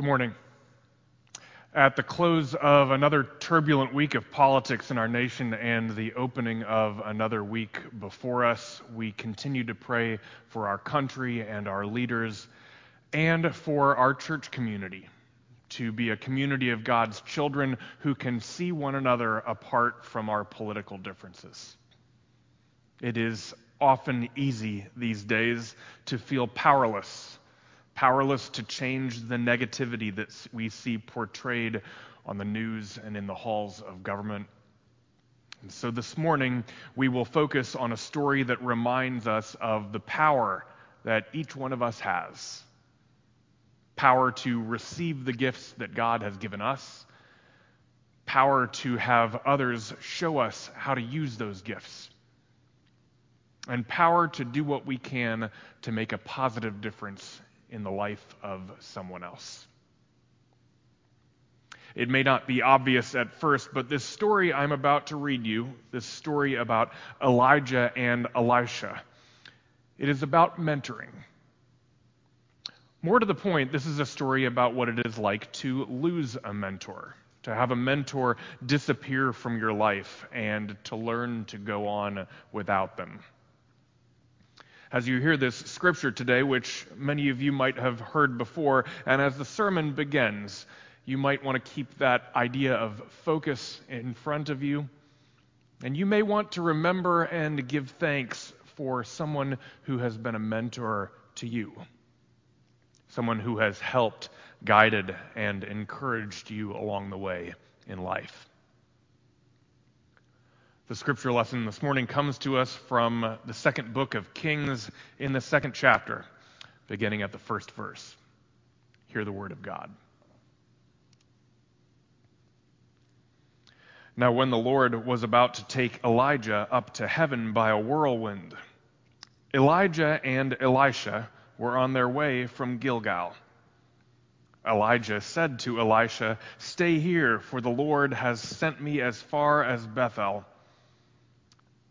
Good morning. At the close of another turbulent week of politics in our nation and the opening of another week before us, we continue to pray for our country and our leaders and for our church community to be a community of God's children who can see one another apart from our political differences. It is often easy these days to feel powerless to change the negativity that we see portrayed on the news and in the halls of government. And so this morning, we will focus on a story that reminds us of the power that each one of us has. Power to receive the gifts that God has given us. Power to have others show us how to use those gifts. And power to do what we can to make a positive difference in the life of someone else. It may not be obvious at first, but this story I'm about to read you, this story about Elijah and Elisha, it is about mentoring. More to the point, this is a story about what it is like to lose a mentor, to have a mentor disappear from your life and to learn to go on without them. As you hear this scripture today, which many of you might have heard before, and as the sermon begins, you might want to keep that idea of focus in front of you. And you may want to remember and give thanks for someone who has been a mentor to you, someone who has helped, guided, and encouraged you along the way in life. The scripture lesson this morning comes to us from the second book of Kings in the second chapter, beginning at the first verse. Hear the word of God. Now when the Lord was about to take Elijah up to heaven by a whirlwind, Elijah and Elisha were on their way from Gilgal. Elijah said to Elisha, "Stay here, for the Lord has sent me as far as Bethel."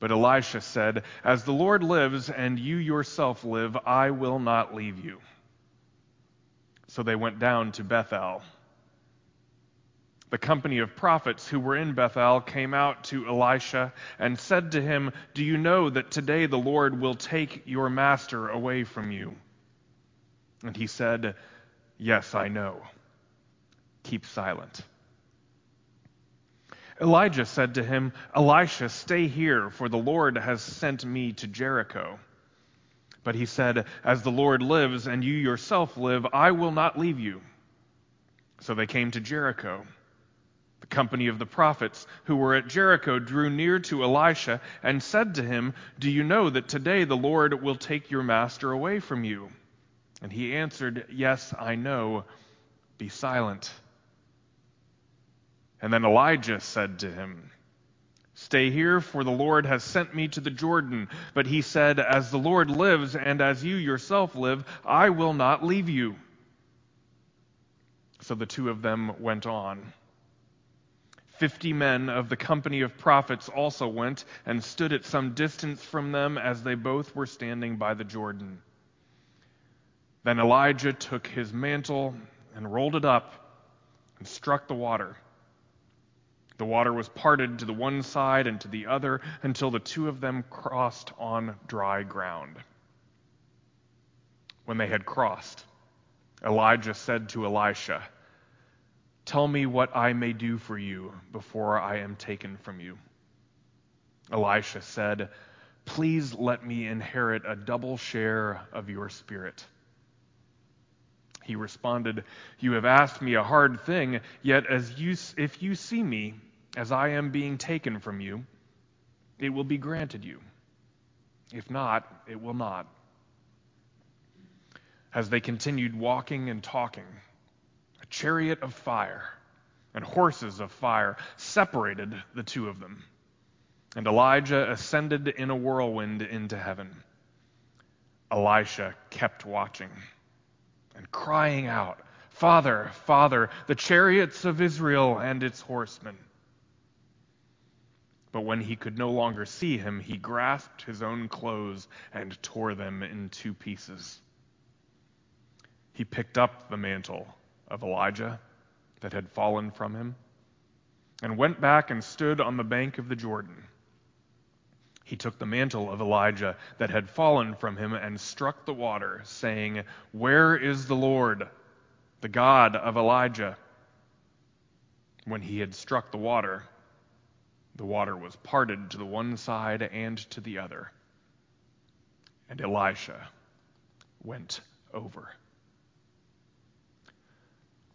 But Elisha said, "As the Lord lives and you yourself live, I will not leave you." So they went down to Bethel. The company of prophets who were in Bethel came out to Elisha and said to him, "Do you know that today the Lord will take your master away from you?" And he said, "Yes, I know. Keep silent." Elijah said to him, "Elisha, stay here, for the Lord has sent me to Jericho." But he said, "As the Lord lives and you yourself live, I will not leave you." So they came to Jericho. The company of the prophets who were at Jericho drew near to Elisha and said to him, "Do you know that today the Lord will take your master away from you?" And he answered, "Yes, I know. Be silent." And then Elijah said to him, "Stay here, for the Lord has sent me to the Jordan." But he said, "As the Lord lives and as you yourself live, I will not leave you." So the two of them went on. 50 men of the company of prophets also went and stood at some distance from them as they both were standing by the Jordan. Then Elijah took his mantle and rolled it up and struck the water. The water was parted to the one side and to the other until the two of them crossed on dry ground. When they had crossed, Elijah said to Elisha, "Tell me what I may do for you before I am taken from you." Elisha said, "Please let me inherit a double share of your spirit." He responded, "You have asked me a hard thing, yet if you see me, as I am being taken from you, it will be granted you. If not, it will not." As they continued walking and talking, a chariot of fire and horses of fire separated the two of them, and Elijah ascended in a whirlwind into heaven. Elisha kept watching and crying out, "Father, Father, the chariots of Israel and its horsemen." But when he could no longer see him, he grasped his own clothes and tore them in two pieces. He picked up the mantle of Elijah that had fallen from him, and went back and stood on the bank of the Jordan. He took the mantle of Elijah that had fallen from him and struck the water, saying, "Where is the Lord, the God of Elijah?" When he had struck the water was parted to the one side and to the other, and Elisha went over.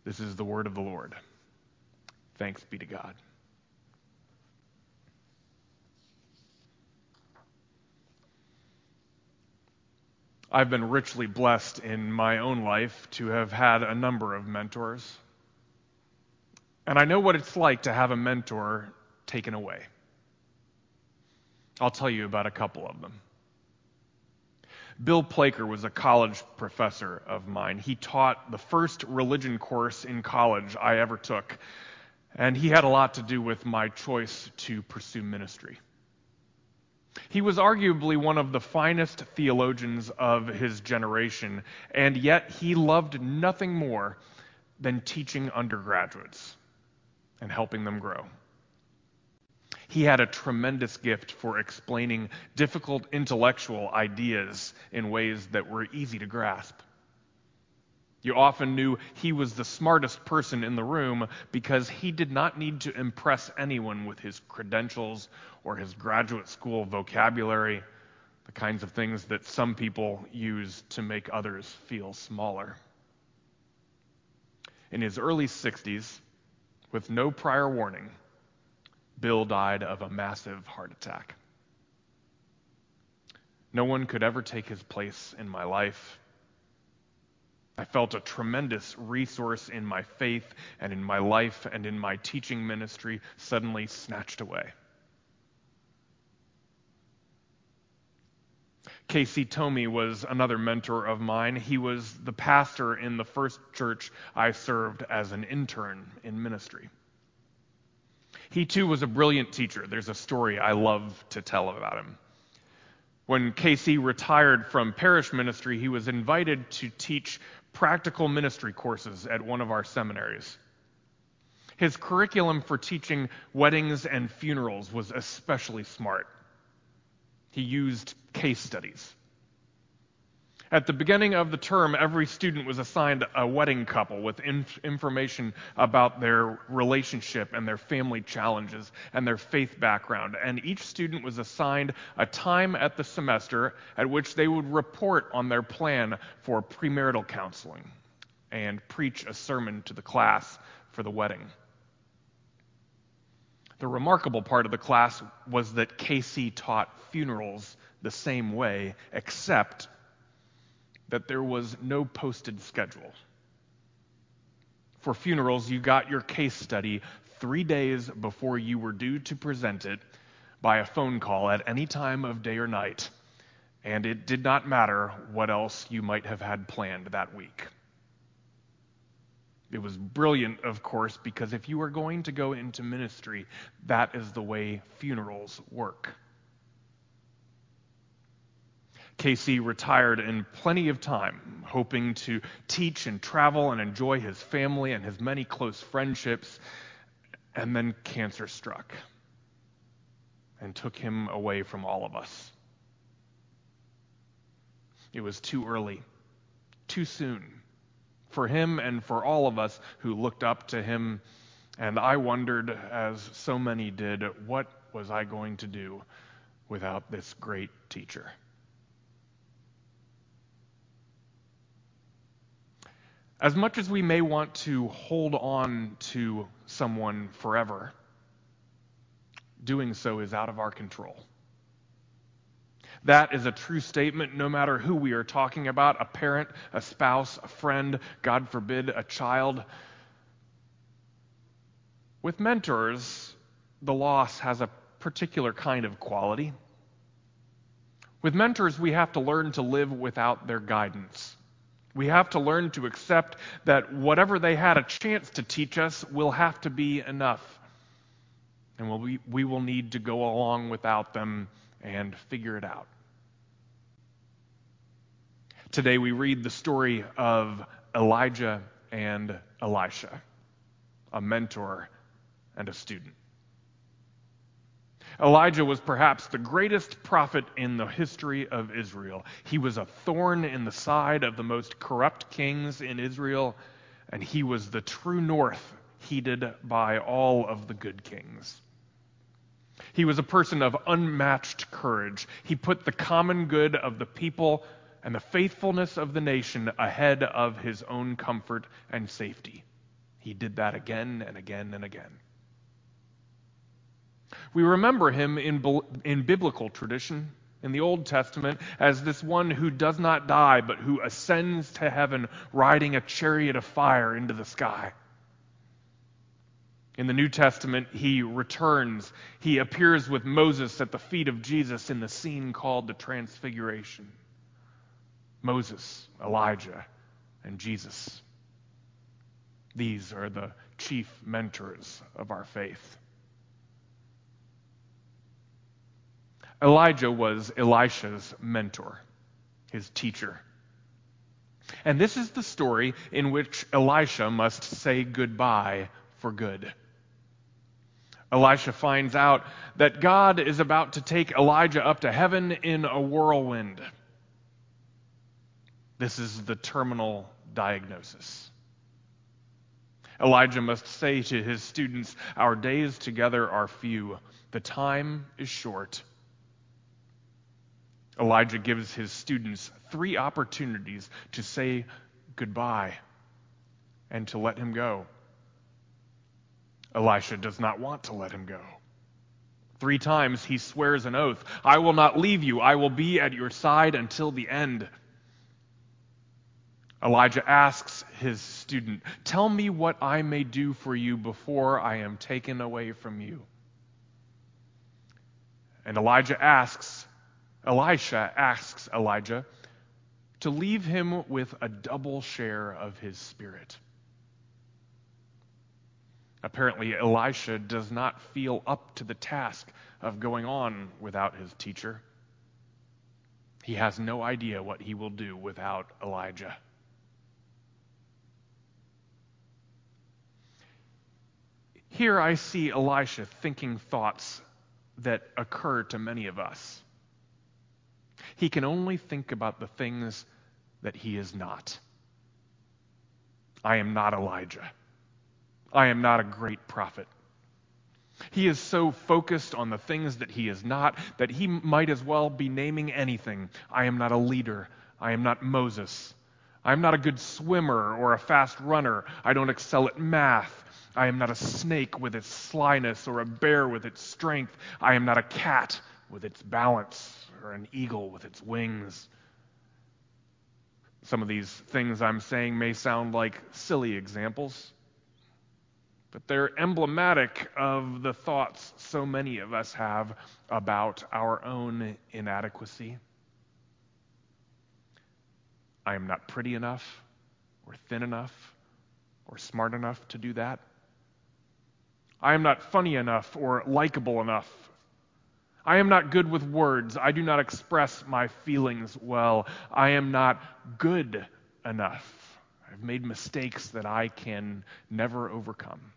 This is the word of the Lord. Thanks be to God. I've been richly blessed in my own life to have had a number of mentors. And I know what it's like to have a mentor taken away. I'll tell you about a couple of them. Bill Plaker was a college professor of mine. He taught the first religion course in college I ever took, and he had a lot to do with my choice to pursue ministry. He was arguably one of the finest theologians of his generation, and yet he loved nothing more than teaching undergraduates and helping them grow. He had a tremendous gift for explaining difficult intellectual ideas in ways that were easy to grasp. You often knew he was the smartest person in the room because he did not need to impress anyone with his credentials or his graduate school vocabulary, the kinds of things that some people use to make others feel smaller. In his early 60s, with no prior warning, Bill died of a massive heart attack. No one could ever take his place in my life. I felt a tremendous resource in my faith and in my life and in my teaching ministry suddenly snatched away. Casey Tomey was another mentor of mine. He was the pastor in the first church I served as an intern in ministry. He too was a brilliant teacher. There's a story I love to tell about him. When Casey retired from parish ministry, he was invited to teach practical ministry courses at one of our seminaries. His curriculum for teaching weddings and funerals was especially smart. He used case studies. At the beginning of the term, every student was assigned a wedding couple with information about their relationship and their family challenges and their faith background. And each student was assigned a time at the semester at which they would report on their plan for premarital counseling and preach a sermon to the class for the wedding. The remarkable part of the class was that Casey taught funerals the same way, except that there was no posted schedule. For funerals, you got your case study 3 days before you were due to present it by a phone call at any time of day or night, and it did not matter what else you might have had planned that week. It was brilliant, of course, because if you are going to go into ministry, that is the way funerals work. Casey retired in plenty of time, hoping to teach and travel and enjoy his family and his many close friendships, and then cancer struck and took him away from all of us. It was too early, too soon, for him and for all of us who looked up to him, and I wondered, as so many did, what was I going to do without this great teacher? As much as we may want to hold on to someone forever, doing so is out of our control. That is a true statement no matter who we are talking about, a parent, a spouse, a friend, God forbid, a child. With mentors, the loss has a particular kind of quality. With mentors, we have to learn to live without their guidance. We have to learn to accept that whatever they had a chance to teach us will have to be enough. And we will need to go along without them and figure it out. Today we read the story of Elijah and Elisha, a mentor and a student. Elijah was perhaps the greatest prophet in the history of Israel. He was a thorn in the side of the most corrupt kings in Israel, and he was the true north heeded by all of the good kings. He was a person of unmatched courage. He put the common good of the people and the faithfulness of the nation ahead of his own comfort and safety. He did that again and again and again. We remember him in biblical tradition, in the Old Testament, as this one who does not die, but who ascends to heaven, riding a chariot of fire into the sky. In the New Testament, he returns. He appears with Moses at the feet of Jesus in the scene called the Transfiguration. Moses, Elijah, and Jesus. These are the chief mentors of our faith. Elijah was Elisha's mentor, his teacher. And this is the story in which Elisha must say goodbye for good. Elisha finds out that God is about to take Elijah up to heaven in a whirlwind. This is the terminal diagnosis. Elijah must say to his students, "Our days together are few. The time is short." Elijah gives his students 3 opportunities to say goodbye and to let him go. Elisha does not want to let him go. 3 times he swears an oath, "I will not leave you. I will be at your side until the end." Elijah asks his student, "Tell me what I may do for you before I am taken away from you." And Elisha asks Elijah to leave him with a double share of his spirit. Apparently, Elisha does not feel up to the task of going on without his teacher. He has no idea what he will do without Elijah. Here I see Elisha thinking thoughts that occur to many of us. He can only think about the things that he is not. I am not Elijah. I am not a great prophet. He is so focused on the things that he is not that he might as well be naming anything. I am not a leader. I am not Moses. I am not a good swimmer or a fast runner. I don't excel at math. I am not a snake with its slyness or a bear with its strength. I am not a cat with its balance, or an eagle with its wings. Some of these things I'm saying may sound like silly examples, but they're emblematic of the thoughts so many of us have about our own inadequacy. I am not pretty enough, or thin enough, or smart enough to do that. I am not funny enough or likable enough. I am not good with words. I do not express my feelings well. I am not good enough. I've made mistakes that I can never overcome.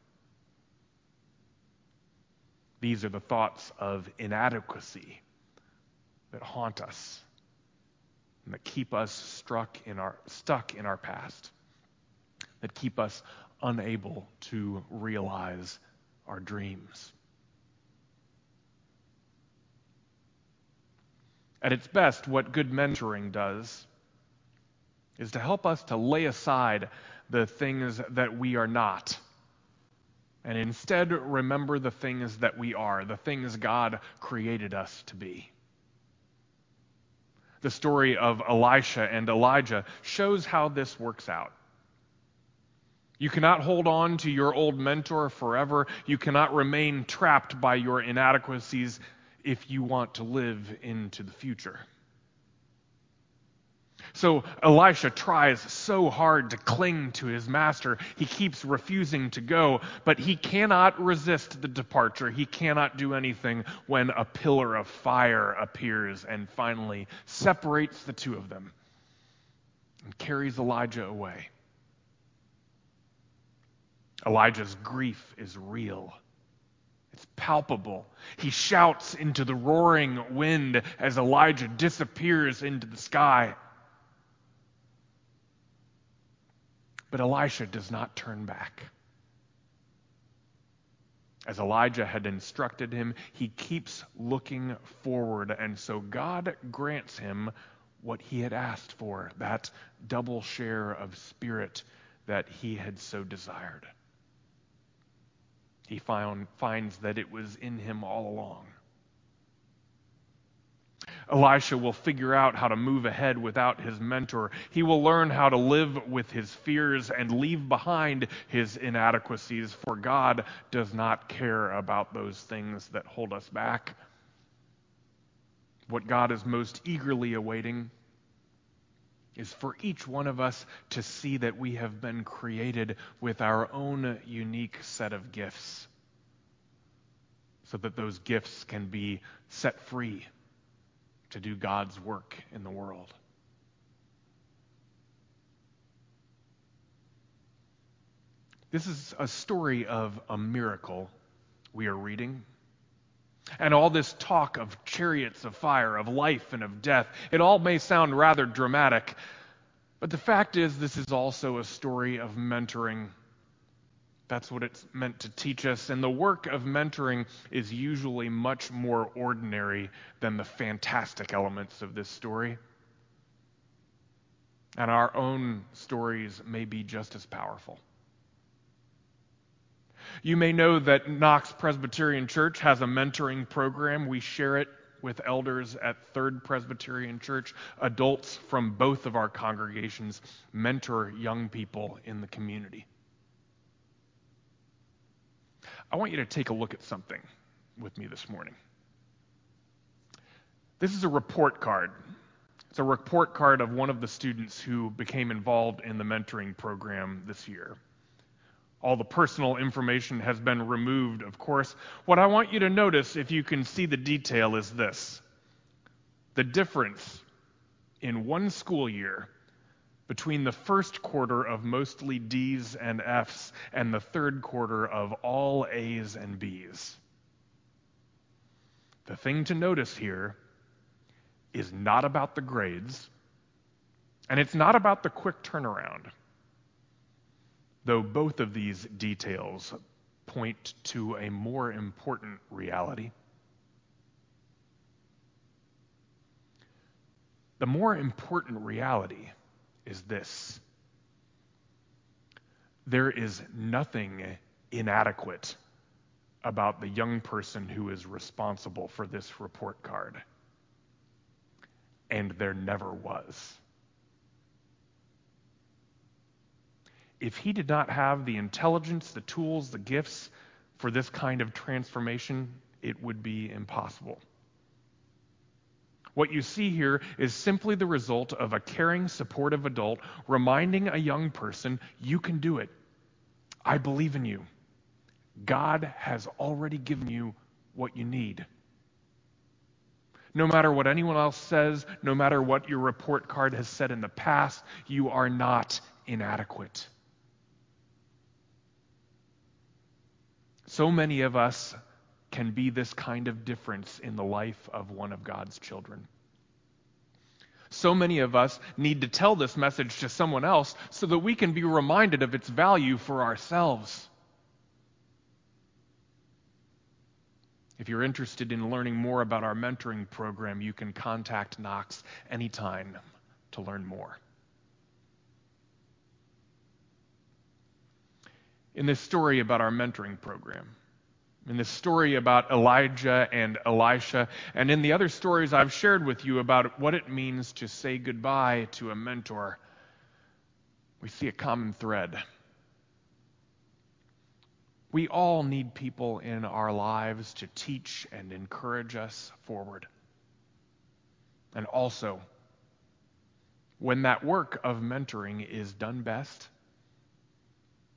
These are the thoughts of inadequacy that haunt us and that keep us stuck in our past, that keep us unable to realize our dreams. At its best, what good mentoring does is to help us to lay aside the things that we are not and instead remember the things that we are, the things God created us to be. The story of Elisha and Elijah shows how this works out. You cannot hold on to your old mentor forever. You cannot remain trapped by your inadequacies if you want to live into the future. So Elisha tries so hard to cling to his master. He keeps refusing to go, but he cannot resist the departure. He cannot do anything when a pillar of fire appears and finally separates the two of them and carries Elijah away. Elijah's grief is real. It's palpable. He shouts into the roaring wind as Elijah disappears into the sky. But Elisha does not turn back. As Elijah had instructed him, he keeps looking forward, and so God grants him what he had asked for, that double share of spirit that he had so desired. He finds that it was in him all along. Elisha will figure out how to move ahead without his mentor. He will learn how to live with his fears and leave behind his inadequacies, for God does not care about those things that hold us back. What God is most eagerly awaiting is for each one of us to see that we have been created with our own unique set of gifts, so that those gifts can be set free to do God's work in the world. This is a story of a miracle we are reading. And all this talk of chariots of fire, of life and of death, it all may sound rather dramatic, but the fact is this is also a story of mentoring. That's what it's meant to teach us, and the work of mentoring is usually much more ordinary than the fantastic elements of this story. And our own stories may be just as powerful. You may know that Knox Presbyterian Church has a mentoring program. We share it with elders at Third Presbyterian Church. Adults from both of our congregations mentor young people in the community. I want you to take a look at something with me this morning. This is a report card. It's a report card of one of the students who became involved in the mentoring program this year. All the personal information has been removed, of course. What I want you to notice, if you can see the detail, is this: the difference in one school year between the first quarter of mostly D's and F's and the third quarter of all A's and B's. The thing to notice here is not about the grades, and it's not about the quick turnaround, though both of these details point to a more important reality. The more important reality is this: there is nothing inadequate about the young person who is responsible for this report card, and there never was. If he did not have the intelligence, the tools, the gifts for this kind of transformation, it would be impossible. What you see here is simply the result of a caring, supportive adult reminding a young person, you can do it. I believe in you. God has already given you what you need. No matter what anyone else says, no matter what your report card has said in the past, you are not inadequate. So many of us can be this kind of difference in the life of one of God's children. So many of us need to tell this message to someone else so that we can be reminded of its value for ourselves. If you're interested in learning more about our mentoring program, you can contact Knox anytime to learn more. In this story about our mentoring program, in this story about Elijah and Elisha, and in the other stories I've shared with you about what it means to say goodbye to a mentor, we see a common thread. We all need people in our lives to teach and encourage us forward. And also, when that work of mentoring is done best,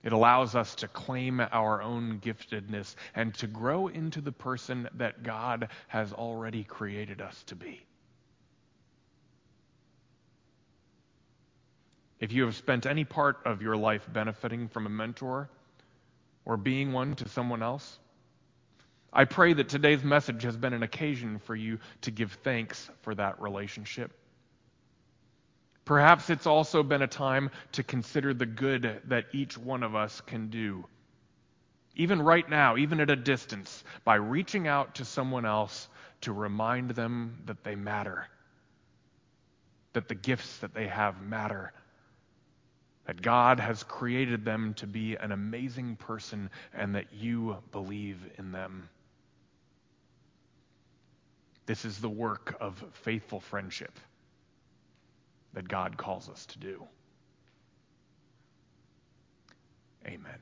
it allows us to claim our own giftedness and to grow into the person that God has already created us to be. If you have spent any part of your life benefiting from a mentor, or being one to someone else. I pray that today's message has been an occasion for you to give thanks for that relationship. Perhaps it's also been a time to consider the good that each one of us can do, even right now, even at a distance, by reaching out to someone else to remind them that they matter, that the gifts that they have matter, that God has created them to be an amazing person and that you believe in them. This is the work of faithful friendship that God calls us to do. Amen.